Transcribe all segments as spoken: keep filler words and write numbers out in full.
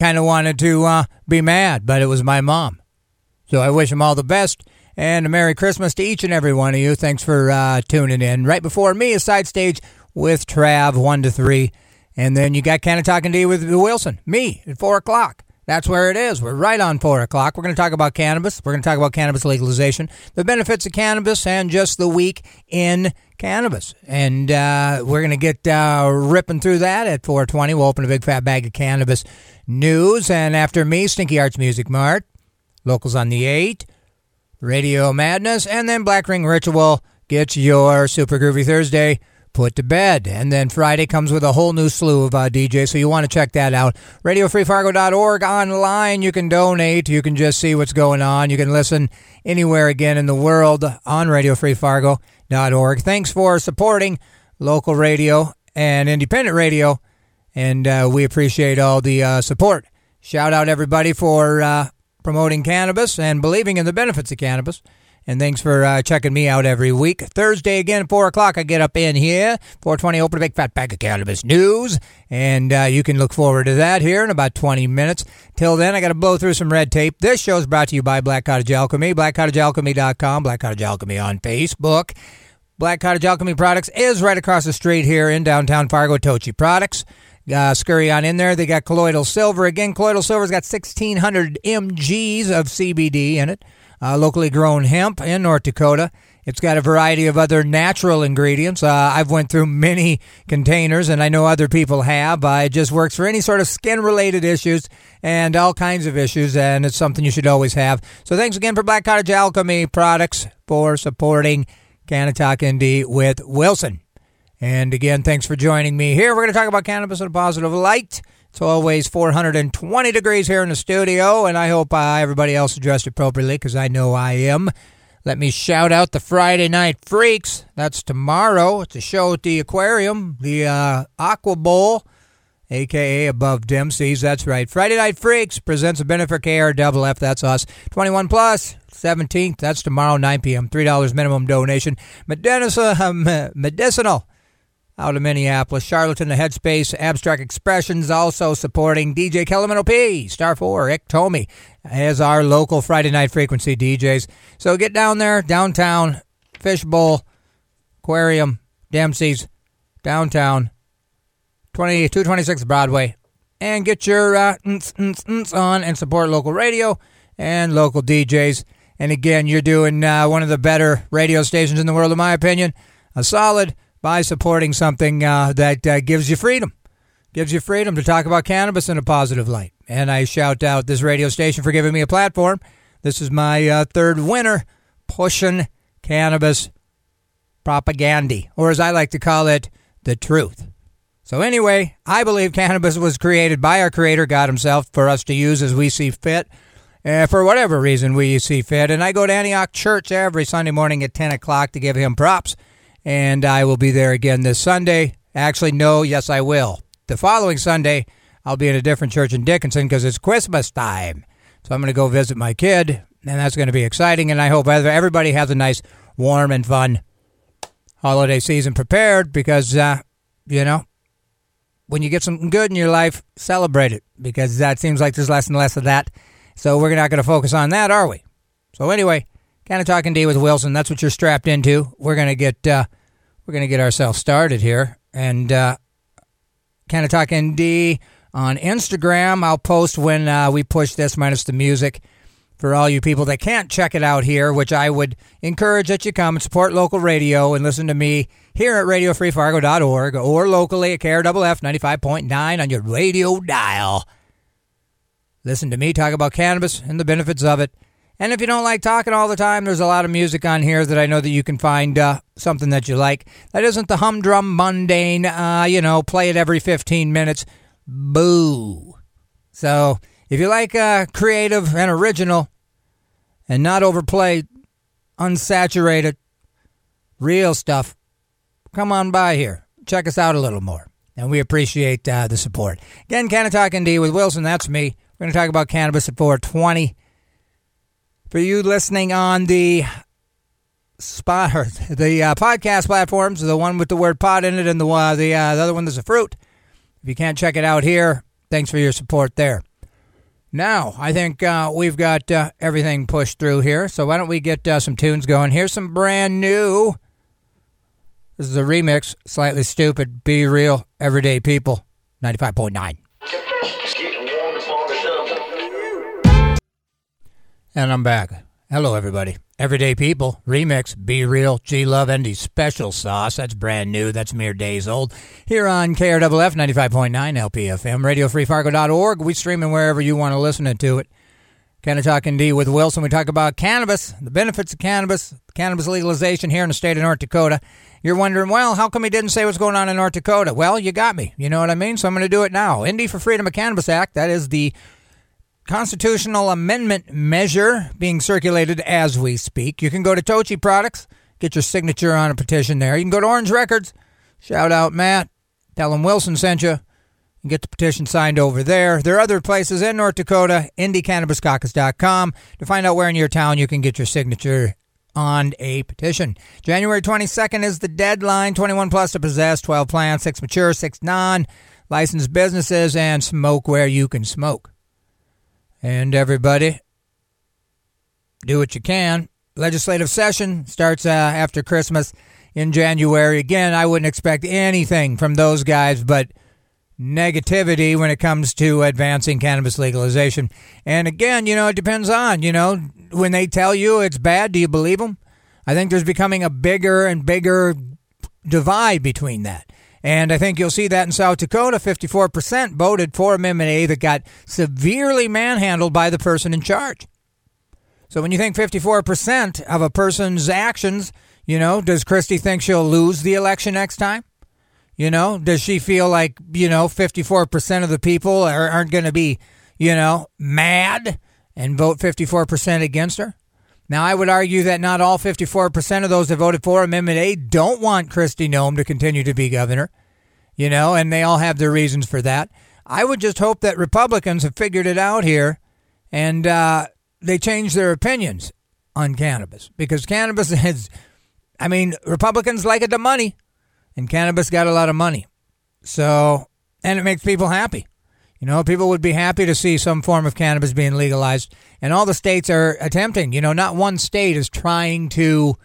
kind of wanted to uh, be mad, but it was my mom. So I wish them all the best and a Merry Christmas to each and every one of you. Thanks for uh, tuning in. Right before me is Side Stage with Trav, one to three. And then you got Canna-Talk N D with Wilson, me, at four o'clock. That's where it is. We're right on four o'clock. We're going to talk about cannabis. We're going to talk about cannabis legalization, the benefits of cannabis, and just the week in cannabis. And uh, we're going to get uh, ripping through that at four twenty. We'll open a big fat bag of cannabis news. And after me, Stinky Arts Music Mart, Locals on the eight, Radio Madness, and then Black Ring Ritual. Get your Super Groovy Thursday put to bed. And then Friday comes with a whole new slew of uh, D Js, so you want to check that out. radio free fargo dot org online. You can donate. You can just see what's going on. You can listen anywhere again in the world on radio free fargo dot org. Thanks for supporting local radio and independent radio, and uh, we appreciate all the uh, support. Shout out everybody for uh, promoting cannabis and believing in the benefits of cannabis. And thanks for uh, checking me out every week. Thursday again, four o'clock, I get up in here. four twenty, open a big fat bag of cannabis news. And uh, you can look forward to that here in about twenty minutes. Till then, I got to blow through some red tape. This show is brought to you by Black Cottage Alchemy, black cottage alchemy dot com, Black Cottage Alchemy on Facebook. Black Cottage Alchemy Products is right across the street here in downtown Fargo. Tochi Products. Uh, scurry on in there. They got colloidal silver. Again, colloidal silver's got sixteen hundred milligrams of C B D in it. Uh, locally grown hemp in North Dakota. It's got a variety of other natural ingredients. Uh, I've went through many containers, and I know other people have. Uh, it just works for any sort of skin-related issues and all kinds of issues, and it's something you should always have. So thanks again for Black Cottage Alchemy Products for supporting Canna-Talk N D with Wilson. And again, thanks for joining me here. We're going to talk about cannabis in a positive light. It's always four hundred twenty degrees here in the studio, and I hope uh, everybody else is dressed appropriately, because I know I am. Let me shout out the Friday Night Freaks. That's tomorrow. It's a show at the aquarium, the uh, Aqua Bowl, a k a. Above Dempsey's. That's right. Friday Night Freaks presents a benefit for K R W F. That's us. twenty-one plus, seventeenth. That's tomorrow, nine p.m. three dollars minimum donation. Medicinal. Out of Minneapolis, Charlatan, the Headspace, Abstract Expressions, also supporting D J Kellerman O P, Star four, Ick Tomey, as our local Friday night frequency D Js. So get down there, downtown, Fishbowl, Aquarium, Dempsey's, downtown, twenty-two twenty-six Broadway, and get your uh, nts, nts, nts on and support local radio and local D Js. And again, you're doing uh, one of the better radio stations in the world, in my opinion, a solid by supporting something uh, that uh, gives you freedom. Gives you freedom to talk about cannabis in a positive light. And I shout out this radio station for giving me a platform. This is my uh, third winter pushing cannabis propaganda, or as I like to call it, the truth. So anyway, I believe cannabis was created by our creator, God himself, for us to use as we see fit, uh, for whatever reason we see fit. And I go to Antioch Church every Sunday morning at ten o'clock to give him props. And I will be there again this Sunday. Actually, no, yes, I will. The following Sunday, I'll be in a different church in Dickinson because it's Christmas time. So I'm going to go visit my kid, and that's going to be exciting. And I hope everybody has a nice, warm, and fun holiday season prepared because, uh, you know, when you get something good in your life, celebrate it, because that seems like there's less and less of that. So we're not going to focus on that, are we? So anyway, Canna-Talk N D with Wilson. That's what you're strapped into. We're gonna get uh, we're gonna get ourselves started here. And uh, Canna-Talk N D on Instagram. I'll post when uh, we push this minus the music for all you people that can't check it out here, which I would encourage that you come and support local radio and listen to me here at radio free fargo dot org or locally at K R W F ninety-five point nine on your radio dial. Listen to me talk about cannabis and the benefits of it. And if you don't like talking all the time, there's a lot of music on here that I know that you can find uh, something that you like. That isn't the humdrum, mundane, uh, you know, play it every fifteen minutes. Boo. So if you like uh, creative and original and not overplayed, unsaturated, real stuff, come on by here. Check us out a little more. And we appreciate uh, the support. Again, Canna-Talk N D with Wilson. That's me. We're going to talk about cannabis at four twenty. For you listening on the spot, or the uh, podcast platforms, the one with the word pod in it and the uh, the, uh, the other one that's a fruit, if you can't check it out here, thanks for your support there. Now, I think uh, we've got uh, everything pushed through here, so why don't we get uh, some tunes going. Here's some brand new. This is a remix, Slightly Stupid, Be Real, Everyday People, ninety-five point nine. And I'm back. Hello, everybody. Everyday People, remix, Be Real, G-Love, and the Special Sauce. That's brand new. That's mere days old. Here on K R W F ninety-five point nine L P F M, radio free fargo dot org. We stream in wherever you want to listen to it. Canna-Talk N D with Wilson. We talk about cannabis, the benefits of cannabis, cannabis legalization here in the state of North Dakota. You're wondering, well, how come he didn't say what's going on in North Dakota? Well, you got me. You know what I mean? So I'm going to do it now. Indy for Freedom of Cannabis Act, that is the constitutional amendment measure being circulated as we speak. You can go to Tochi Products, get your signature on a petition there. You can go to Orange Records, shout out Matt, tell him Wilson sent you, and get the petition signed over there. There are other places in North Dakota, indy cannabis caucus dot com, to find out where in your town you can get your signature on a petition. January twenty-second is the deadline. twenty-one plus to possess, twelve plants, six mature, six non, licensed businesses, and smoke where you can smoke. And everybody, do what you can. Legislative session starts uh, after Christmas in January. Again, I wouldn't expect anything from those guys but negativity when it comes to advancing cannabis legalization. And again, you know, it depends on, you know, when they tell you it's bad, do you believe them? I think there's becoming a bigger and bigger divide between that. And I think you'll see that in South Dakota, fifty-four percent voted for Amendment A that got severely manhandled by the person in charge. So when you think fifty-four percent of a person's actions, you know, does Kristi think she'll lose the election next time? You know, does she feel like, you know, fifty-four percent of the people are, aren't going to be, you know, mad and vote fifty-four percent against her? Now, I would argue that not all fifty-four percent of those that voted for Amendment A don't want Kristi Noem to continue to be governor, you know, and they all have their reasons for that. I would just hope that Republicans have figured it out here and uh, they change their opinions on cannabis, because cannabis is, I mean, Republicans like it to money, and cannabis got a lot of money. So, and it makes people happy. You know, people would be happy to see some form of cannabis being legalized. And all the states are attempting. You know, not one state is trying to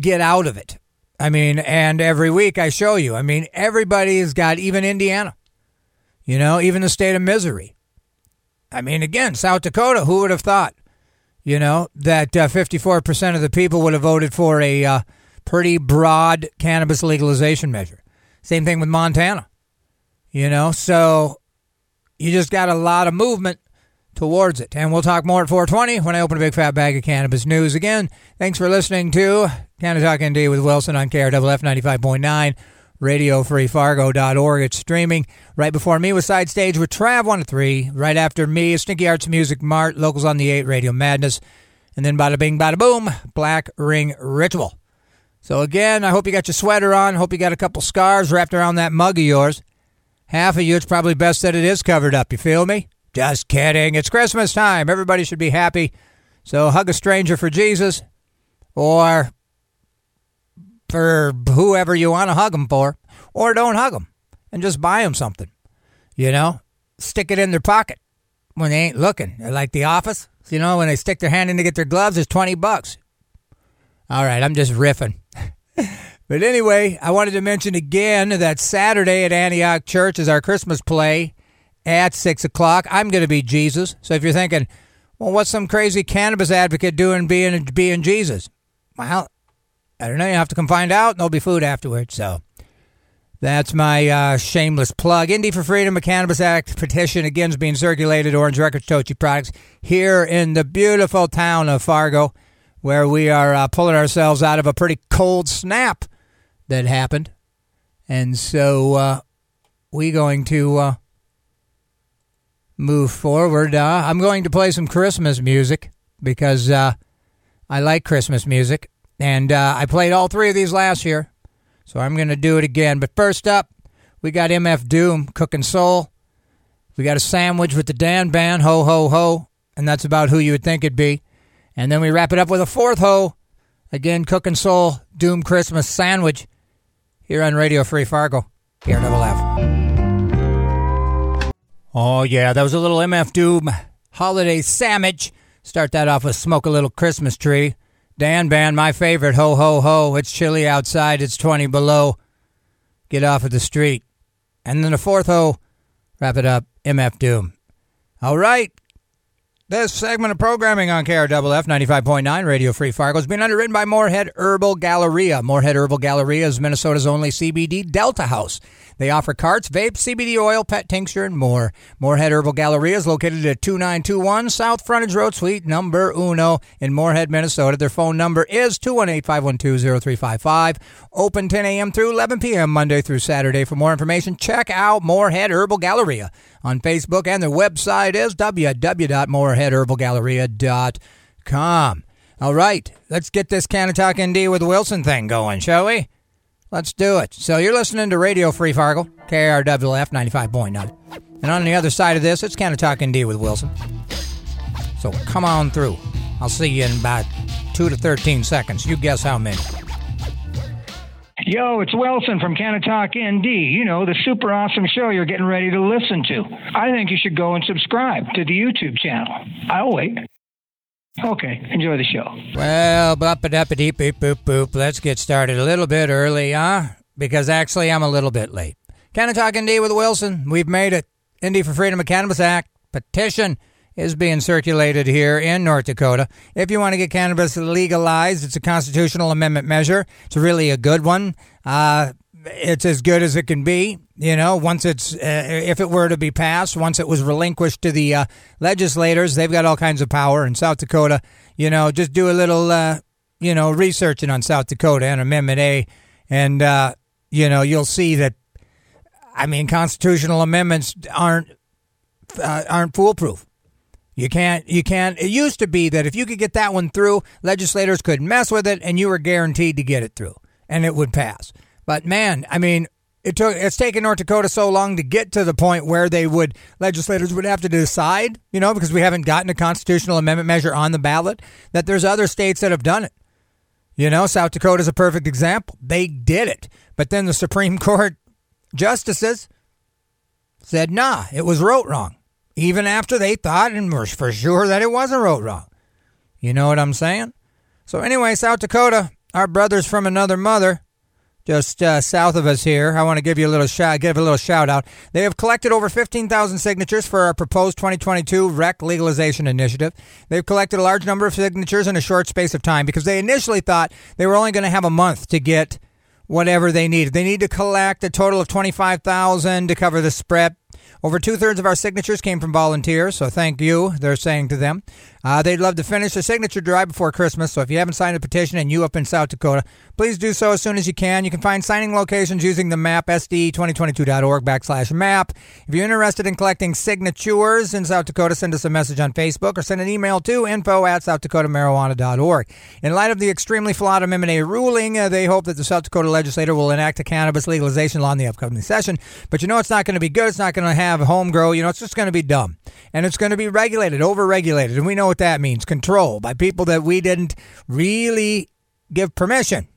get out of it. I mean, and every week I show you. I mean, everybody's got, even Indiana. You know, even the state of Missouri. I mean, again, South Dakota, who would have thought, you know, that uh, fifty-four percent of the people would have voted for a uh, pretty broad cannabis legalization measure. Same thing with Montana. You know, so you just got a lot of movement towards it. And we'll talk more at four twenty when I open a big fat bag of cannabis news. Again, thanks for listening to Canna-Talk N D with Wilson on K R W F ninety-five point nine, radio free fargo dot org. It's streaming. Right before me was Side Stage with Trav, one to three. Right after me is Stinky Arts Music Mart, Locals on the eight, Radio Madness. And then bada bing, bada boom, Black Ring Ritual. So again, I hope you got your sweater on. Hope you got a couple scarves wrapped around that mug of yours. Half of you, it's probably best that it is covered up. You feel me? Just kidding. It's Christmas time. Everybody should be happy. So hug a stranger for Jesus, or for whoever you want to hug them for, or don't hug them and just buy them something. You know, stick it in their pocket when they ain't looking. They're like The Office, you know, when they stick their hand in to get their gloves, it's twenty bucks. All right, I'm just riffing. But anyway, I wanted to mention again that Saturday at Antioch Church is our Christmas play at six o'clock. I'm going to be Jesus. So if you're thinking, well, what's some crazy cannabis advocate doing being being Jesus? Well, I don't know. You have to come find out, and there'll be food afterwards. So that's my uh, shameless plug. Indy for Freedom, a Cannabis Act petition, again, is being circulated. Orange Records, Tochi Products, here in the beautiful town of Fargo, where we are uh, pulling ourselves out of a pretty cold snap that happened. And so uh, we going to uh, move forward. Uh, I'm going to play some Christmas music because uh, I like Christmas music. And uh, I played all three of these last year, so I'm going to do it again. But first up, we got M F Doom, Cookin' Soul. We got a sandwich with the Dan Band, ho, ho, ho. And that's about who you would think it'd be. And then we wrap it up with a fourth ho. Again, Cookin' Soul, Doom Christmas sandwich. Here on Radio Free Fargo, K R W F. Oh, yeah, that was a little M F Doom holiday sandwich. Start that off with Smoke a Little Christmas Tree. Dan Band, my favorite, ho, ho, ho. It's chilly outside, it's twenty below. Get off of the street. And then the fourth ho, wrap it up, M F Doom. All right. This segment of programming on K R W F ninety-five point nine Radio Free Fargo has been underwritten by Moorhead Herbal Galleria. Moorhead Herbal Galleria is Minnesota's only C B D Delta House. They offer carts, vapes, C B D oil, pet tincture, and more. Moorhead Herbal Galleria is located at two nine two one South Frontage Road, Suite Number Uno in Moorhead, Minnesota. Their phone number is two one eight, five one two, zero three five five. Open ten a.m. through eleven p.m. Monday through Saturday. For more information, check out Moorhead Herbal Galleria on Facebook, and their website is w w w dot moorhead herbal galleria dot com. All right, let's get this Canna-Talk N D with Wilson thing going, shall we? Let's do it. So you're listening to Radio Free Fargo, K R W F ninety-five point nine. And on the other side of this, it's Canna-Talk N D with Wilson. So come on through. I'll see you in about two to thirteen seconds. You guess how many. Yo, it's Wilson from Canna-Talk N D, you know, the super awesome show you're getting ready to listen to. I think you should go and subscribe to the YouTube channel. I'll wait. Okay, enjoy the show. Well, bop a dap a deep boop boop boop. Let's get started a little bit early, huh? Because actually I'm a little bit late. Canna-Talk N D with Wilson. We've made it. Indy for Freedom of Cannabis Act petition is being circulated here in North Dakota. If you want to get cannabis legalized, it's a constitutional amendment measure. It's really a good one. Uh, it's as good as it can be. You know, once it's, uh, if it were to be passed, once it was relinquished to the uh, legislators, they've got all kinds of power in South Dakota. You know, just do a little, uh, you know, researching on South Dakota and Amendment A. And, uh, you know, you'll see that, I mean, constitutional amendments aren't, uh, aren't foolproof. You can't, you can't, it used to be that if you could get that one through, legislators could mess with it and you were guaranteed to get it through and it would pass. But man, I mean, it took, it's taken North Dakota so long to get to the point where they would, legislators would have to decide, you know, because we haven't gotten a constitutional amendment measure on the ballot, that there's other states that have done it. You know, South Dakota is a perfect example. They did it. But then the Supreme Court justices said, nah, it was wrote wrong. Even after they thought and were for sure that it wasn't wrote wrong. You know what I'm saying? So anyway, South Dakota, our brothers from another mother, just uh, south of us here. I want to give you a little shout, give a little shout out. They have collected over fifteen thousand signatures for our proposed twenty twenty-two rec legalization initiative. They've collected a large number of signatures in a short space of time because they initially thought they were only going to have a month to get whatever they needed. They need to collect a total of twenty-five thousand to cover the spread. Over two-thirds of our signatures came from volunteers, so thank you, they're saying to them. Uh, they'd love to finish the signature drive before Christmas, so if you haven't signed a petition and you up in South Dakota, please do so as soon as you can. You can find signing locations using the map, s d twenty twenty-two dot org backslash map. If you're interested in collecting signatures in South Dakota, send us a message on Facebook or send an email to info at south dakota marijuana dot org. In light of the extremely flawed Amendment A ruling, uh, they hope that the South Dakota legislature will enact a cannabis legalization law in the upcoming session, but you know it's not going to be good, it's not going to have home grow, you know, it's just going to be dumb. And it's going to be regulated, over-regulated, and we know what that means, control by people that we didn't really give permission.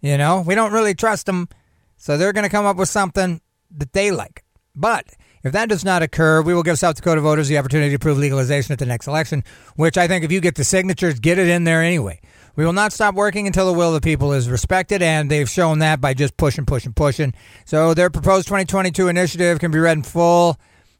You know, we don't really trust them, so they're going to come up with something that they like. But if that does not occur, we will give South Dakota voters the opportunity to approve legalization at the next election, which I think if you get the signatures, get it in there anyway. We will not stop working until the will of the people is respected, and they've shown that by just pushing, pushing, pushing. So their proposed twenty twenty-two initiative can be read in full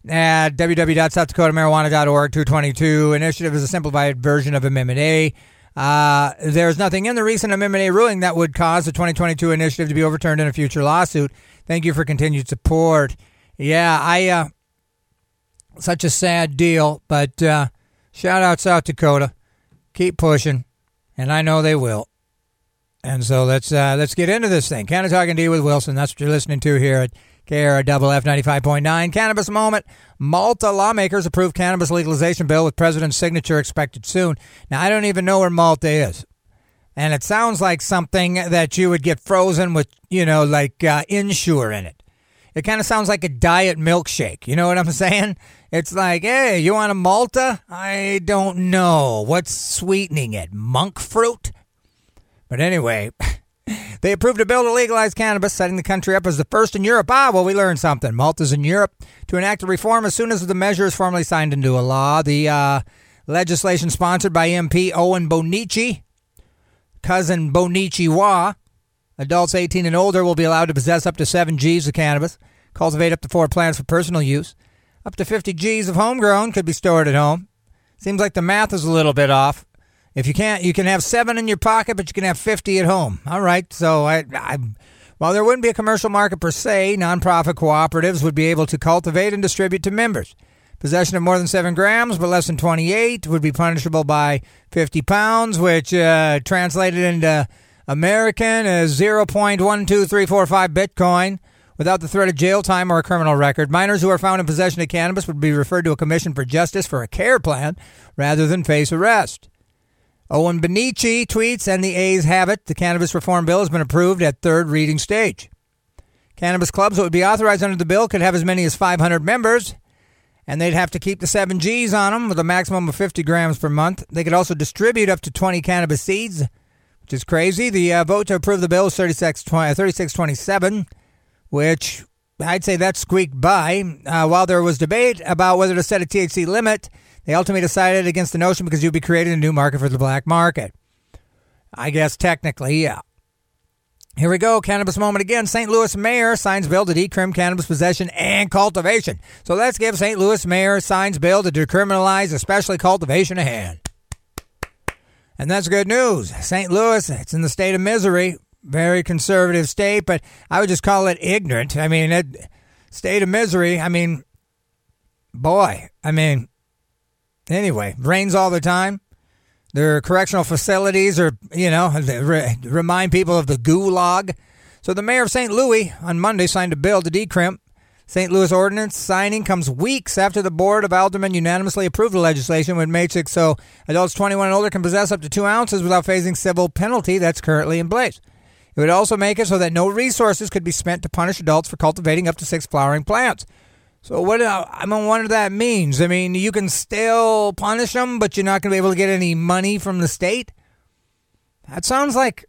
at w w w dot south dakota marijuana dot org. two twenty-two initiative is a simplified version of Amendment A. Uh, there's nothing in the recent Amendment A ruling that would cause the twenty twenty-two initiative to be overturned in a future lawsuit. Thank you for continued support. Yeah, I uh, such a sad deal, but uh, shout out South Dakota. Keep pushing. And I know they will. And so let's uh, let's get into this thing. Canna-Talk N D with Wilson. That's what you're listening to here at K R W F ninety-five point nine. Cannabis moment. Malta lawmakers approved cannabis legalization bill with president's signature expected soon. Now, I don't even know where Malta is. And it sounds like something that you would get frozen with, you know, like uh, Ensure in it. It kind of sounds like a diet milkshake. You know what I'm saying? It's like, hey, you want a Malta? I don't know. What's sweetening it? Monk fruit? But anyway, They approved a bill to legalize cannabis, setting the country up as the first in Europe. Ah, well, we learned something. Malta's in Europe to enact a reform as soon as the measure is formally signed into a law. The uh, legislation sponsored by M P Owen Bonnici, cousin Bonnici Wah. Adults eighteen and older will be allowed to possess up to seven G's of cannabis, cultivate up to four plants for personal use. Up to fifty G's of homegrown could be stored at home. Seems like the math is a little bit off. If you can't, you can have seven in your pocket, but you can have fifty at home. All right, so I, I, while there wouldn't be a commercial market per se, nonprofit cooperatives would be able to cultivate and distribute to members. Possession of more than seven grams, but less than twenty-eight, would be punishable by fifty pounds, which uh, translated into American is zero point one two three four five Bitcoin without the threat of jail time or a criminal record. Minors who are found in possession of cannabis would be referred to a commission for justice for a care plan rather than face arrest. Owen Bonnici tweets, and the A's have it. The cannabis reform bill has been approved at third reading stage. Cannabis clubs that would be authorized under the bill could have as many as five hundred members, and they'd have to keep the seven G's on them with a maximum of fifty grams per month. They could also distribute up to twenty cannabis seeds, which is crazy. The uh, vote to approve the bill is thirty-six twenty-seven, which I'd say that squeaked by. Uh, while there was debate about whether to set a T H C limit, they ultimately decided against the notion because you'd be creating a new market for the black market. I guess technically, yeah. Here we go. Cannabis moment again. Saint Louis mayor signs bill to decrim cannabis possession and cultivation. So let's give Saint Louis mayor signs bill to decriminalize especially cultivation a hand. And that's good news. Saint Louis, it's in the state of Missouri, very conservative state, but I would just call it ignorant. I mean, it, state of Missouri, I mean, boy, I mean, anyway, rains all the time. Their correctional facilities are, you know, re- remind people of the gulag. So the mayor of Saint Louis on Monday signed a bill to decrim. Saint Louis ordinance signing comes weeks after the Board of Aldermen unanimously approved the legislation which makes it so adults twenty-one and older can possess up to two ounces without facing civil penalty that's currently in place. It would also make it so that no resources could be spent to punish adults for cultivating up to six flowering plants. So what I mean, what that means? I mean, you can still punish them, but you're not going to be able to get any money from the state? That sounds like...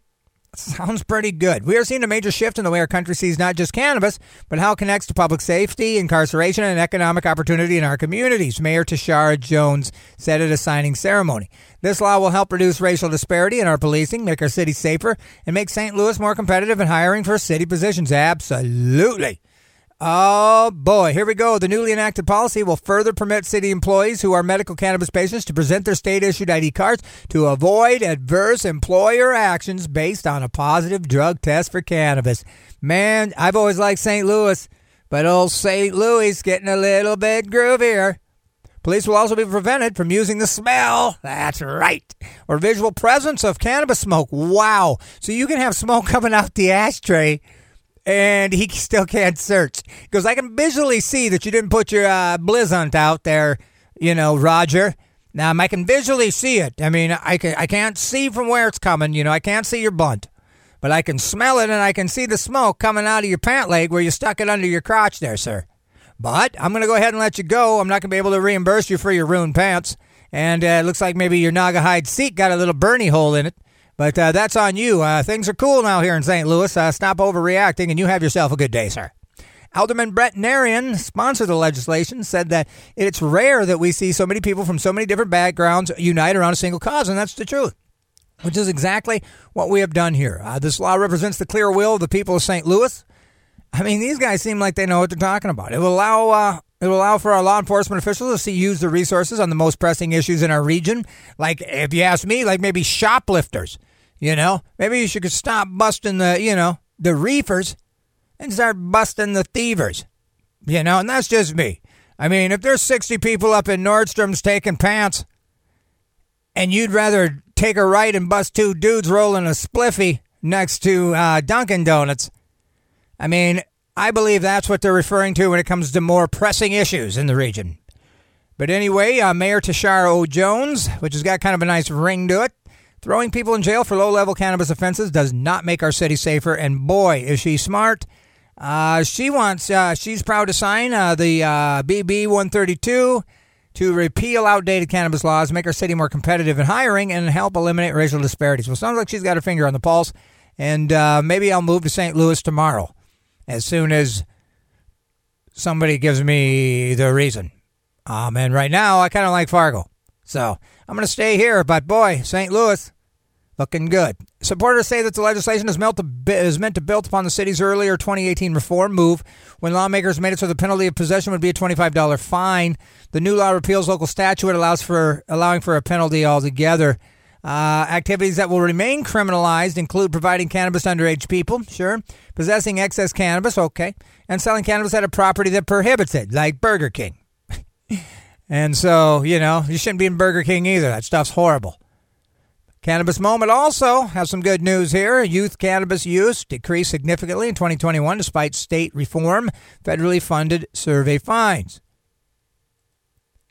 Sounds pretty good. We are seeing a major shift in the way our country sees not just cannabis, but how it connects to public safety, incarceration, and economic opportunity in our communities, Mayor Tishaura Jones said at a signing ceremony. This law will help reduce racial disparity in our policing, make our city safer, and make Saint Louis more competitive in hiring for city positions. Absolutely. Oh, boy. Here we go. The newly enacted policy will further permit city employees who are medical cannabis patients to present their state-issued I D cards to avoid adverse employer actions based on a positive drug test for cannabis. Man, I've always liked Saint Louis, but old Saint Louis is getting a little bit groovier. Police will also be prevented from using the smell, that's right, or visual presence of cannabis smoke. Wow. So you can have smoke coming out the ashtray, and he still can't search. He goes, I can visually see that you didn't put your uh, blizz hunt out there, you know, Roger. Now, I can visually see it. I mean, I, can, I can't see from where it's coming. You know, I can't see your blunt. But I can smell it, and I can see the smoke coming out of your pant leg where you stuck it under your crotch there, sir. But I'm going to go ahead and let you go. I'm not going to be able to reimburse you for your ruined pants. And uh, it looks like maybe your Naga hide seat got a little Bernie hole in it. But uh, that's on you. Uh, things are cool now here in Saint Louis. Uh, stop overreacting, and you have yourself a good day, sir. Alderman Brett Narian, sponsor of the legislation, said that it's rare that we see so many people from so many different backgrounds unite around a single cause, and that's the truth, which is exactly what we have done here. Uh, this law represents the clear will of the people of Saint Louis. I mean, these guys seem like they know what they're talking about. It will allow... Uh, It will allow for our law enforcement officials to see, use the resources on the most pressing issues in our region. Like, if you ask me, like maybe shoplifters, you know? Maybe you should stop busting the, you know, the reefers and start busting the thievers, you know? And that's just me. I mean, if there's sixty people up in Nordstrom's taking pants and you'd rather take a right and bust two dudes rolling a spliffy next to uh, Dunkin' Donuts, I mean... I believe that's what they're referring to when it comes to more pressing issues in the region. But anyway, uh, Mayor Tishaura Jones, which has got kind of a nice ring to it, throwing people in jail for low-level cannabis offenses does not make our city safer, and boy, is she smart. Uh, she wants, uh, she's proud to sign uh, the uh, B B one thirty-two to repeal outdated cannabis laws, make our city more competitive in hiring, and help eliminate racial disparities. Well, sounds like she's got her finger on the pulse. and uh, maybe I'll move to Saint Louis tomorrow as soon as somebody gives me the reason. Um, and right now, I kind of like Fargo. So I'm going to stay here, but boy, Saint Louis, looking good. Supporters say that the legislation is meant to build upon the city's earlier twenty eighteen reform move when lawmakers made it so the penalty of possession would be a twenty-five dollars fine. The new law repeals local statute allows for allowing for a penalty altogether. Uh, activities that will remain criminalized include providing cannabis to underage people, sure, possessing excess cannabis, okay, and selling cannabis at a property that prohibits it, like Burger King. And so, you know, you shouldn't be in Burger King either. That stuff's horrible. Cannabis Moment also has some good news here. Youth cannabis use decreased significantly in twenty twenty-one despite state reform, federally funded survey finds.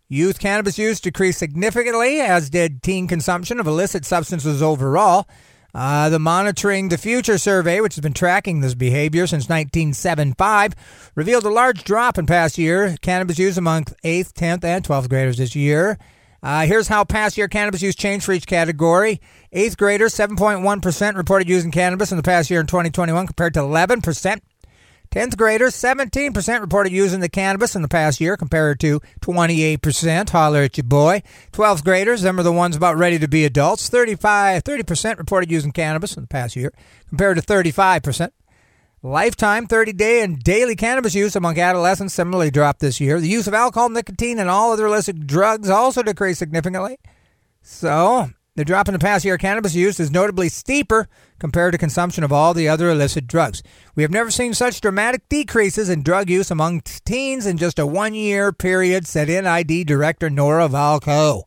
Youth cannabis use decreased significantly, as did teen consumption of illicit substances overall. Uh, the Monitoring the Future survey, which has been tracking this behavior since nineteen seventy-five, revealed a large drop in past year cannabis use among eighth, tenth, and twelfth graders this year. Uh, here's how past year cannabis use changed for each category. eighth graders, seven point one percent reported using cannabis in the past year in twenty twenty-one compared to eleven percent. tenth graders, seventeen percent reported using the cannabis in the past year compared to twenty-eight percent. Holler at your boy. twelfth graders, them are the ones about ready to be adults. thirty-five, thirty percent reported using cannabis in the past year compared to thirty-five percent. Lifetime, thirty-day, and daily cannabis use among adolescents similarly dropped this year. The use of alcohol, nicotine, and all other illicit drugs also decreased significantly. So, the drop in the past year cannabis use is notably steeper compared to consumption of all the other illicit drugs. We have never seen such dramatic decreases in drug use among teens in just a one-year period, said N I D Director Nora Valco.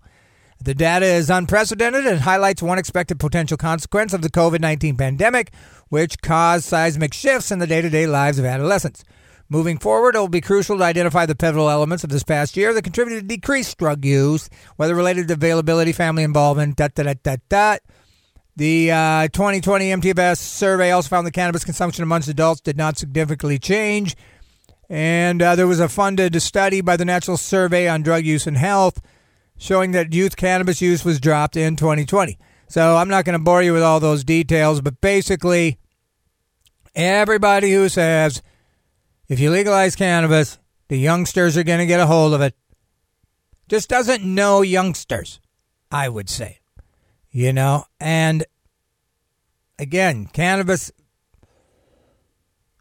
The data is unprecedented and highlights one expected potential consequence of the COVID nineteen pandemic, which caused seismic shifts in the day-to-day lives of adolescents. Moving forward, it will be crucial to identify the pivotal elements of this past year that contributed to decreased drug use, whether related to availability, family involvement, da da da da da. The uh, twenty twenty M T B S survey also found that cannabis consumption amongst adults did not significantly change. And uh, there was a funded study by the National Survey on Drug Use and Health showing that youth cannabis use was dropped in twenty twenty. So I'm not going to bore you with all those details, but basically everybody who says if you legalize cannabis, the youngsters are going to get a hold of it just doesn't know youngsters, I would say. You know, and again, cannabis,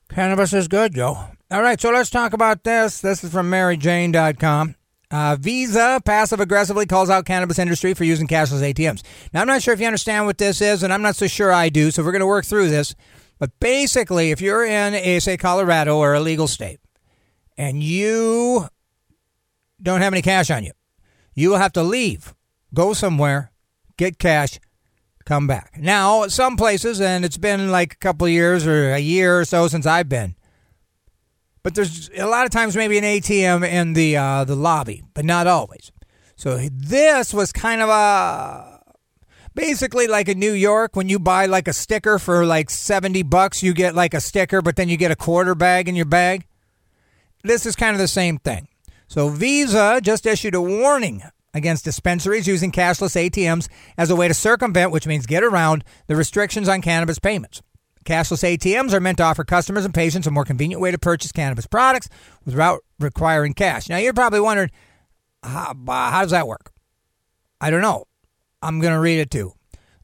cannabis is good, yo. All right, so let's talk about this. This is from Mary Jane dot com. Uh, Visa passive-aggressively calls out cannabis industry for using cashless A T Ms. Now, I'm not sure if you understand what this is, and I'm not so sure I do, so we're going to work through this. But basically, if you're in, a, say, Colorado or a legal state, and you don't have any cash on you, you will have to leave, go somewhere, get cash, come back. Now, some places, and it's been like a couple of years or a year or so since I've been, but there's a lot of times maybe an A T M in the uh, the lobby, but not always. So this was kind of a basically like in New York when you buy like a sticker for like seventy bucks, you get like a sticker, but then you get a quarter bag in your bag. This is kind of the same thing. So Visa just issued a warning against dispensaries using cashless A T Ms as a way to circumvent, which means get around, the restrictions on cannabis payments. Cashless A T Ms are meant to offer customers and patients a more convenient way to purchase cannabis products without requiring cash. Now, you're probably wondering, how, how does that work? I don't know. I'm going to read it too.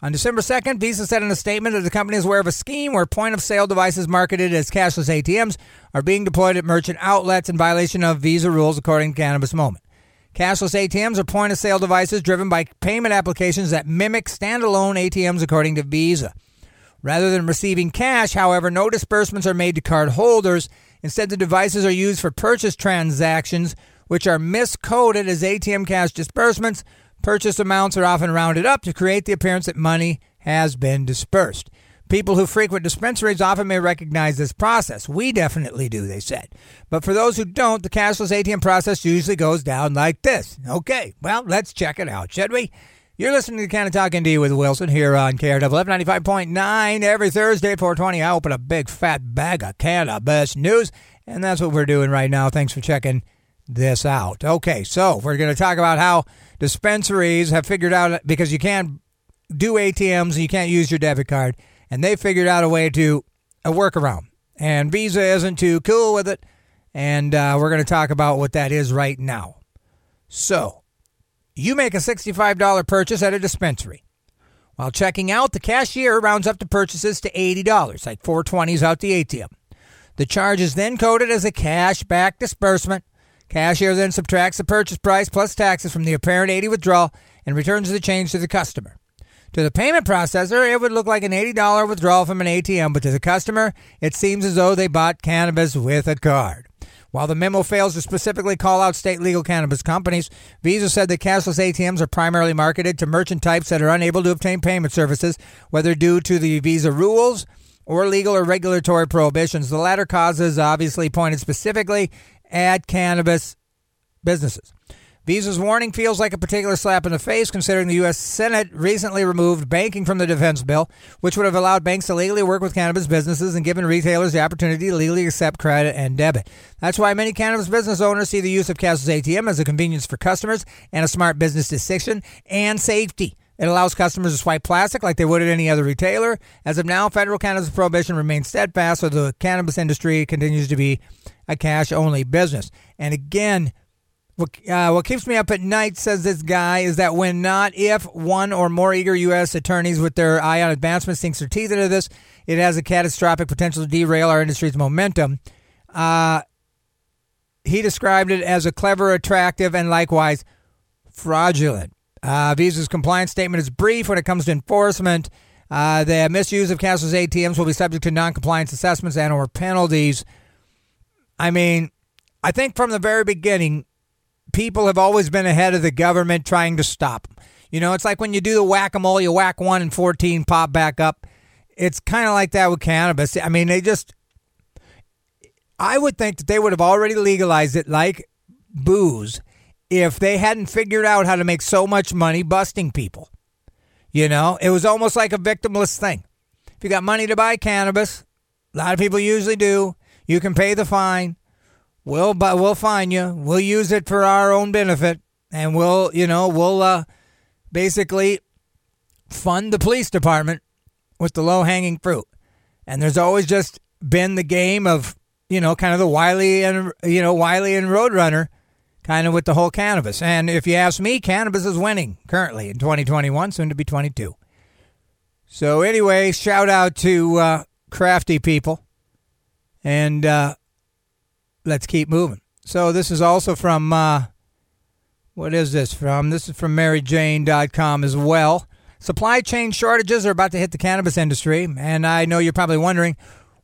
On December second, Visa said in a statement that the company is aware of a scheme where point-of-sale devices marketed as cashless A T Ms are being deployed at merchant outlets in violation of Visa rules, according to Cannabis Moment. Cashless A T Ms are point-of-sale devices driven by payment applications that mimic standalone A T Ms, according to Visa. Rather than receiving cash, however, no disbursements are made to card holders. Instead, the devices are used for purchase transactions, which are miscoded as A T M cash disbursements. Purchase amounts are often rounded up to create the appearance that money has been dispersed. People who frequent dispensaries often may recognize this process. We definitely do, they said. But for those who don't, the cashless A T M process usually goes down like this. Okay, well, let's check it out, should we? You're listening to Canna-Talk N D with Wilson here on K R W F ninety-five point nine. Every Thursday at four twenty, I open a big fat bag of cannabis news, and that's what we're doing right now. Thanks for checking this out. Okay, so we're going to talk about how dispensaries have figured out, because you can't do A T Ms and you can't use your debit card, and they figured out a way to a workaround. And Visa isn't too cool with it, and uh, we're going to talk about what that is right now. So, you make a sixty-five dollars purchase at a dispensary. While checking out, the cashier rounds up the purchases to eighty dollars, like four twenties out the A T M. The charge is then coded as a cash-back disbursement. Cashier then subtracts the purchase price plus taxes from the apparent eighty withdrawal and returns the change to the customer. To the payment processor, it would look like an eighty dollars withdrawal from an A T M, but to the customer, it seems as though they bought cannabis with a card. While the memo fails to specifically call out state legal cannabis companies, Visa said that cashless A T Ms are primarily marketed to merchant types that are unable to obtain payment services, whether due to the Visa rules or legal or regulatory prohibitions. The latter causes obviously pointed specifically at cannabis businesses. Visa's warning feels like a particular slap in the face, considering the U S Senate recently removed banking from the defense bill, which would have allowed banks to legally work with cannabis businesses and given retailers the opportunity to legally accept credit and debit. That's why many cannabis business owners see the use of cashless A T M as a convenience for customers and a smart business decision and safety. It allows customers to swipe plastic like they would at any other retailer. As of now, federal cannabis prohibition remains steadfast, so the cannabis industry continues to be a cash-only business. And again, What, uh, what keeps me up at night, says this guy, is that when not if one or more eager U S attorneys with their eye on advancement sinks their teeth into this, it has a catastrophic potential to derail our industry's momentum. Uh, he described it as a clever, attractive, and likewise fraudulent. Uh, Visa's compliance statement is brief when it comes to enforcement. Uh, the misuse of cashless A T Ms will be subject to noncompliance assessments and or penalties. I mean, I think from the very beginning, people have always been ahead of the government trying to stop them. You know, it's like when you do the whack-a-mole, you whack one and fourteen pop back up. It's kind of like that with cannabis. I mean, they just, I would think that they would have already legalized it like booze if they hadn't figured out how to make so much money busting people. You know, it was almost like a victimless thing. If you got money to buy cannabis, a lot of people usually do, you can pay the fine. We'll but we'll fine you. We'll use it for our own benefit, and we'll you know we'll uh, basically fund the police department with the low hanging fruit. And there's always just been the game of you know kind of the Wiley and you know Wiley and Roadrunner kind of with the whole cannabis. And if you ask me, cannabis is winning currently in twenty twenty-one, soon to be twenty-two. So anyway, shout out to uh, crafty people, and. Uh, Let's keep moving. So this is also from, uh, what is this from? This is from Mary Jane dot com as well. Supply chain shortages are about to hit the cannabis industry. And I know you're probably wondering,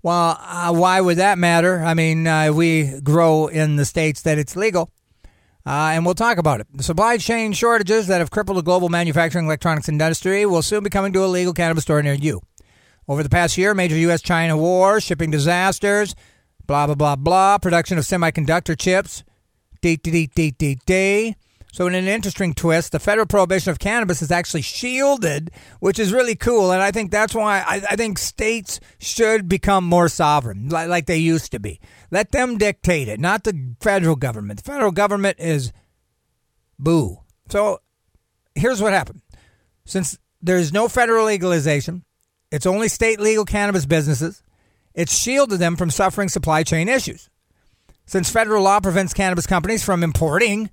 well, uh, why would that matter? I mean, uh, we grow in the states that it's legal. Uh, and we'll talk about it. The supply chain shortages that have crippled the global manufacturing electronics industry will soon be coming to a legal cannabis store near you. Over the past year, major U S China war, shipping disasters, blah, blah, blah, blah, production of semiconductor chips, dee, dee, dee, dee, dee, dee. So in an interesting twist, the federal prohibition of cannabis is actually shielded, which is really cool, and I think that's why I, I think states should become more sovereign, like, like they used to be. Let them dictate it, not the federal government. The federal government is boo. So here's what happened. Since there's no federal legalization, it's only state legal cannabis businesses, it shielded them from suffering supply chain issues. Since federal law prevents cannabis companies from importing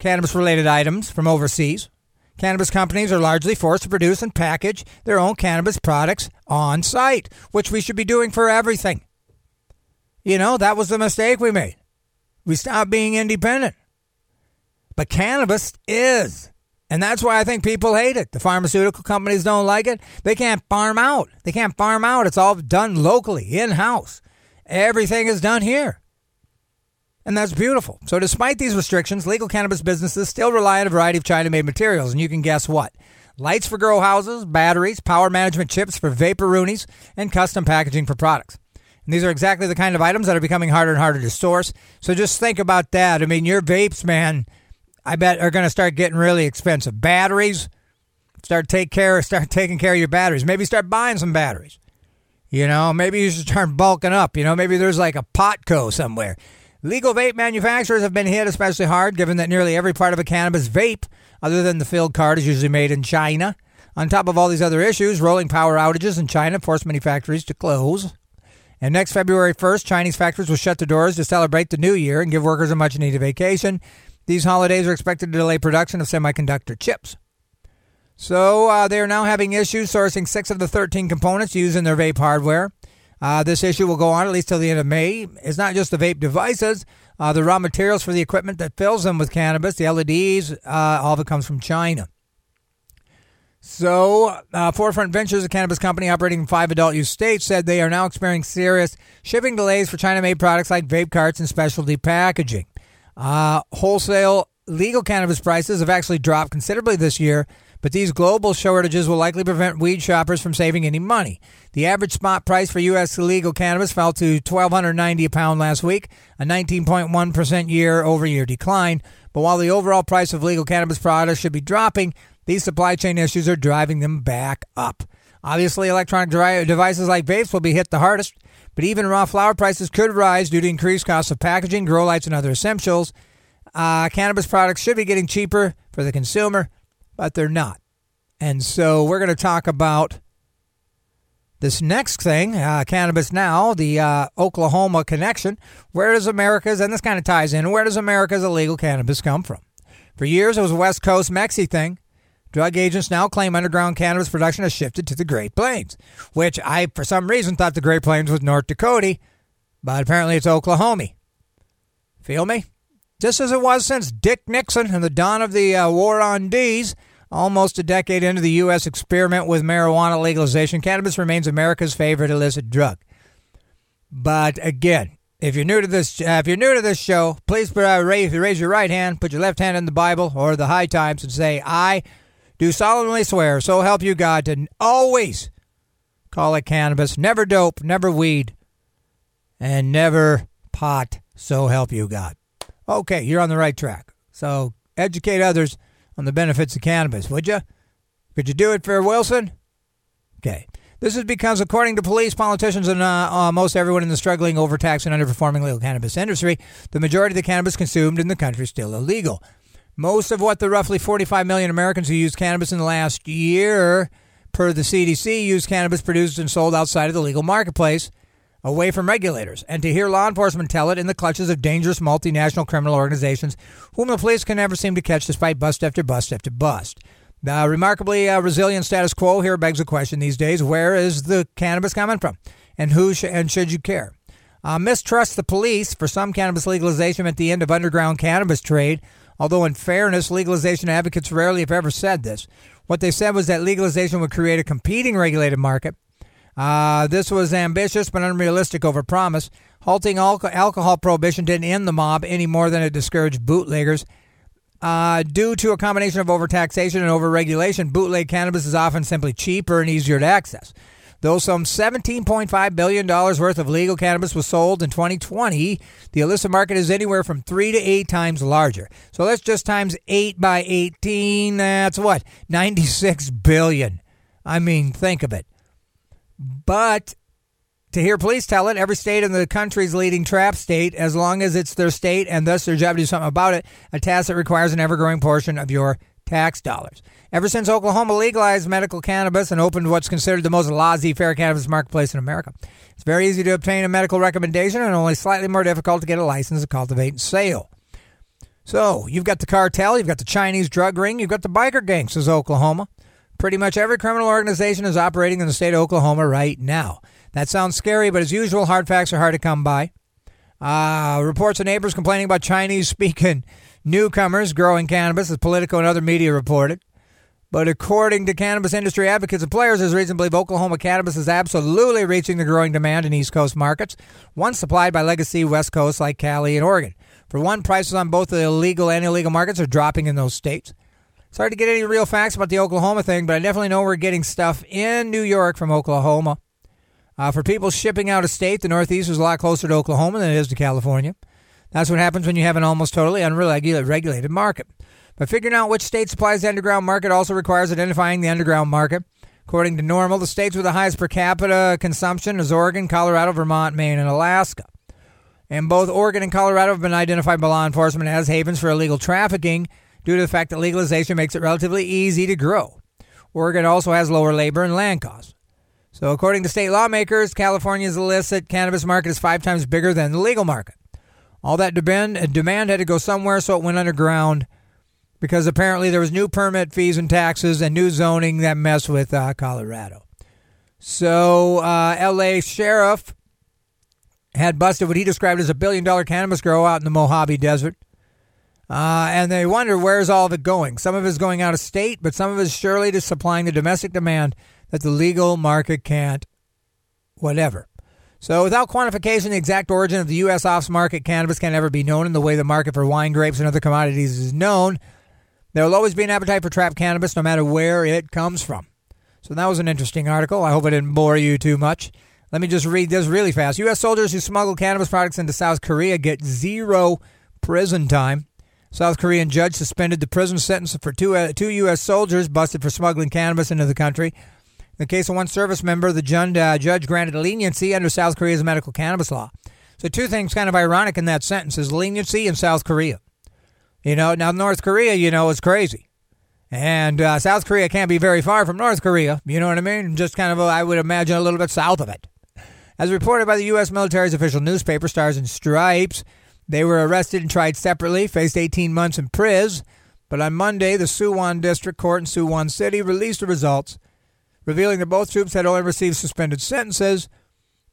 cannabis-related items from overseas, cannabis companies are largely forced to produce and package their own cannabis products on site, which we should be doing for everything. You know, that was the mistake we made. We stopped being independent. But cannabis is. And that's why I think people hate it. The pharmaceutical companies don't like it. They can't farm out. They can't farm out. It's all done locally, in-house. Everything is done here. And that's beautiful. So despite these restrictions, legal cannabis businesses still rely on a variety of China-made materials. And you can guess what? Lights for grow houses, batteries, power management chips for vaperoonies, and custom packaging for products. And these are exactly the kind of items that are becoming harder and harder to source. So just think about that. I mean, your vapes, man, I bet are going to start getting really expensive. Batteries, start take care, start taking care of your batteries. Maybe start buying some batteries. You know, maybe you should start bulking up. You know, maybe there's like a Potco somewhere. Legal vape manufacturers have been hit especially hard, given that nearly every part of a cannabis vape, other than the filled card, is usually made in China. On top of all these other issues, rolling power outages in China forced many factories to close. And next February first, Chinese factories will shut their doors to celebrate the new year and give workers a much-needed vacation. These holidays are expected to delay production of semiconductor chips. So uh, they are now having issues sourcing six of the thirteen components used in their vape hardware. Uh, this issue will go on at least till the end of May. It's not just the vape devices. Uh, the raw materials for the equipment that fills them with cannabis, the L E Ds, uh, all of it comes from China. So, uh, Forefront Ventures, a cannabis company operating in five adult-use states, said they are now experiencing serious shipping delays for China-made products like vape carts and specialty packaging. Uh, wholesale legal cannabis prices have actually dropped considerably this year, but these global shortages will likely prevent weed shoppers from saving any money. The average spot price for U S illegal cannabis fell to one thousand two hundred ninety dollars a pound last week, a nineteen point one percent year-over-year decline. But while the overall price of legal cannabis products should be dropping, these supply chain issues are driving them back up. Obviously, electronic de- devices like vapes will be hit the hardest, but even raw flower prices could rise due to increased costs of packaging, grow lights, and other essentials. Uh, cannabis products should be getting cheaper for the consumer, but they're not. And so we're going to talk about this next thing, uh, Cannabis Now, the uh, Oklahoma connection. Where does America's, and this kind of ties in, where does America's illegal cannabis come from? For years, it was a West Coast Mexi thing. Drug agents now claim underground cannabis production has shifted to the Great Plains, which I, for some reason, thought the Great Plains was North Dakota, but apparently it's Oklahoma. Feel me? Just as it was since Dick Nixon and the dawn of the uh, war on D's, almost a decade into the U S experiment with marijuana legalization, cannabis remains America's favorite illicit drug. But again, if you're new to this, uh, if you're new to this show, please uh, raise, raise your right hand, put your left hand in the Bible or the High Times, and say, "I do solemnly swear, so help you God, to always call it cannabis, never dope, never weed, and never pot, so help you God." Okay, you're on the right track. So educate others on the benefits of cannabis, would you? Could you do it for Wilson? Okay. This is because, according to police, politicians, and uh, almost everyone in the struggling, overtaxed, and underperforming legal cannabis industry, the majority of the cannabis consumed in the country is still illegal. Most of what the roughly forty-five million Americans who used cannabis in the last year, per the C D C, used cannabis produced and sold outside of the legal marketplace, away from regulators, and to hear law enforcement tell it in the clutches of dangerous multinational criminal organizations whom the police can never seem to catch despite bust after bust after bust. The remarkably uh, resilient status quo here begs a question these days. Where is the cannabis coming from? And who sh- and should you care? Uh, mistrust the police for some cannabis legalization at the end of underground cannabis trade. Although in fairness, legalization advocates rarely have ever said this. What they said was that legalization would create a competing regulated market. Uh, this was ambitious but unrealistic overpromise. Halting al- alcohol prohibition didn't end the mob any more than it discouraged bootleggers. Uh, due to a combination of overtaxation and overregulation, bootleg cannabis is often simply cheaper and easier to access. Though some seventeen point five billion dollars worth of legal cannabis was sold in twenty twenty, the illicit market is anywhere from three to eight times larger. So let's just times eight by eighteen. That's what? ninety-six billion. I mean, think of it. But to hear police tell it, every state in the country's leading trap state, as long as it's their state and thus their job to do something about it, a task that requires an ever-growing portion of your tax dollars. Ever since Oklahoma legalized medical cannabis and opened what's considered the most laissez-faire cannabis marketplace in America, it's very easy to obtain a medical recommendation and only slightly more difficult to get a license to cultivate and sell. So you've got the cartel, you've got the Chinese drug ring, you've got the biker gang, says Oklahoma. Pretty much every criminal organization is operating in the state of Oklahoma right now. That sounds scary, but as usual, hard facts are hard to come by. Uh, reports of neighbors complaining about Chinese-speaking newcomers growing cannabis, as Politico and other media reported. But according to cannabis industry advocates and players, there's reason to believe Oklahoma cannabis is absolutely reaching the growing demand in East Coast markets, once supplied by legacy West Coast like Cali and Oregon. For one, prices on both the legal and illegal markets are dropping in those states. It's hard to get any real facts about the Oklahoma thing, but I definitely know we're getting stuff in New York from Oklahoma. Uh, for people shipping out of state, the Northeast is a lot closer to Oklahoma than it is to California. That's what happens when you have an almost totally unregulated market. But figuring out which state supplies the underground market also requires identifying the underground market. According to Normal, the states with the highest per capita consumption is Oregon, Colorado, Vermont, Maine, and Alaska. And both Oregon and Colorado have been identified by law enforcement as havens for illegal trafficking due to the fact that legalization makes it relatively easy to grow. Oregon also has lower labor and land costs. So according to state lawmakers, California's illicit cannabis market is five times bigger than the legal market. All that demand, demand had to go somewhere, so it went underground because apparently there was new permit fees and taxes and new zoning that messed with uh, Colorado. So uh, L A sheriff had busted what he described as a billion-dollar cannabis grow out in the Mojave Desert. Uh, and they wonder, where's all of it going? Some of it is going out of state, but some of it is surely to supplying the domestic demand that the legal market can't whatever. So without quantification, the exact origin of the U S off-market cannabis can never be known in the way the market for wine, grapes, and other commodities is known. There will always be an appetite for trap cannabis no matter where it comes from. So that was an interesting article. I hope I didn't bore you too much. Let me just read this really fast. U S soldiers who smuggle cannabis products into South Korea get zero prison time. South Korean judge suspended the prison sentence for two, uh, two U S soldiers busted for smuggling cannabis into the country. In the case of one service member, the judge granted leniency under South Korea's medical cannabis law. So two things kind of ironic in that sentence is leniency in South Korea. You know, now North Korea, you know, is crazy. And uh, South Korea can't be very far from North Korea, you know what I mean? Just kind of, I would imagine, a little bit south of it. As reported by the U S military's official newspaper, Stars and Stripes, they were arrested and tried separately, faced eighteen months in prison. But on Monday, the Suwon District Court in Suwon City released the results, revealing that both troops had only received suspended sentences,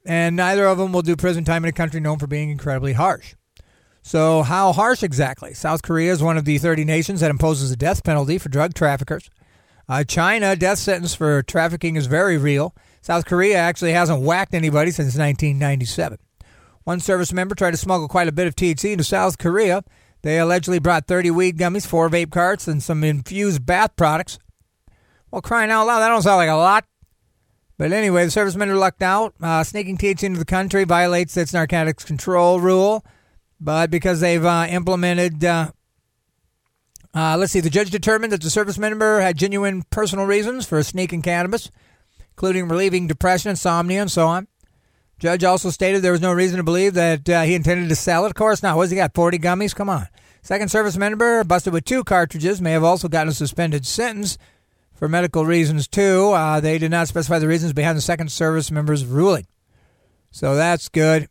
and neither of them will do prison time in a country known for being incredibly harsh. So how harsh exactly? South Korea is one of the thirty nations that imposes the death penalty for drug traffickers. Uh, China, death sentence for trafficking is very real. South Korea actually hasn't whacked anybody since nineteen ninety-seven. One service member tried to smuggle quite a bit of T H C into South Korea. They allegedly brought thirty weed gummies, four vape carts, and some infused bath products. Well, crying out loud, that don't sound like a lot. But anyway, the servicemen are lucked out. Uh, sneaking T H C into the country violates its narcotics control rule. But because they've uh, implemented... Uh, uh, let's see, the judge determined that the service member had genuine personal reasons for sneaking cannabis, including relieving depression, insomnia, and so on. Judge also stated there was no reason to believe that uh, he intended to sell it. Of course not. What's he got, forty gummies? Come on. Second service member, busted with two cartridges, may have also gotten a suspended sentence for medical reasons, too. Uh, they did not specify the reasons behind the second service member's ruling. So that's good.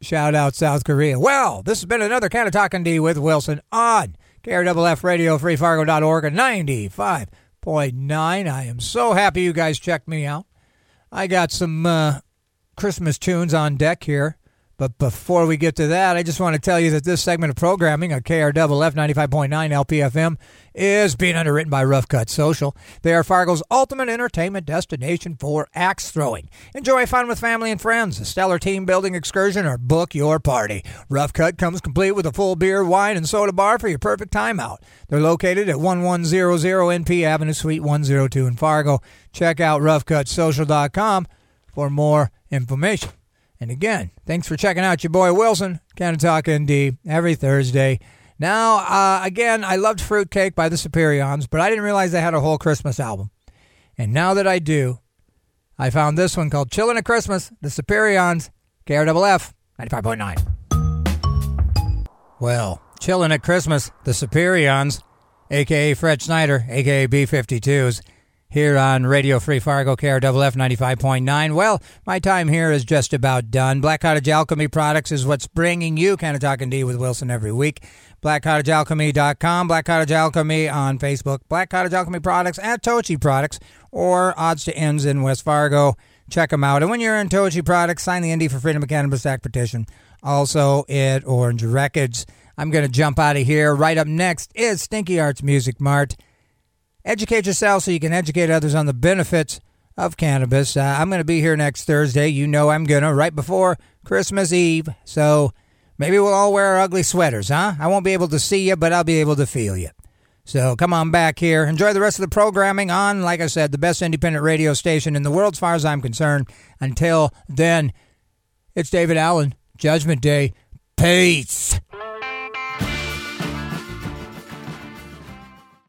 Shout out South Korea. Well, this has been another Canna-Talk N D with Wilson on K R W F Radio, free fargo dot org, and ninety-five point nine. I am so happy you guys checked me out. I got some... Uh, Christmas tunes on deck here, but before we get to that, I just want to tell you that this segment of programming on K R W F ninety-five point nine L P F M is being underwritten by Rough Cut Social. They are Fargo's ultimate entertainment destination for axe throwing. Enjoy fun with family and friends, a stellar team building excursion, or book your party. Rough Cut comes complete with a full beer, wine, and soda bar for your perfect time out. They're located at eleven hundred N P Avenue, Suite one oh two in Fargo. Check out rough cut social dot com for more information. And again, thanks for checking out your boy Wilson, Canna-Talk N D, every Thursday. Now, uh, again, I loved Fruitcake by the Superions, but I didn't realize they had a whole Christmas album. And now that I do, I found this one called Chillin' at Christmas, the Superions, K R F F ninety-five point nine. Well, Chillin' at Christmas, the Superions, a k a. Fred Snyder, a k a. B fifty-twos, here on Radio Free Fargo, K R W F ninety-five point nine. Well, my time here is just about done. Black Cottage Alchemy Products is what's bringing you Canna-Talk N D with Wilson every week. black cottage alchemy dot com, Black Cottage Alchemy on Facebook, Black Cottage Alchemy Products at Tochi Products, or Odds to Ends in West Fargo. Check them out. And when you're in Tochi Products, sign the Indy for Freedom of Cannabis Act petition. Also at Orange Records. I'm going to jump out of here. Right up next is Stinky Arts Music Mart. Educate yourself so you can educate others on the benefits of cannabis. Uh, I'm going to be here next Thursday. You know I'm going to, right before Christmas Eve. So maybe we'll all wear our ugly sweaters, huh? I won't be able to see you, but I'll be able to feel you. So come on back here. Enjoy the rest of the programming on, like I said, the best independent radio station in the world as far as I'm concerned. Until then, it's David Allen. Judgment Day. Peace.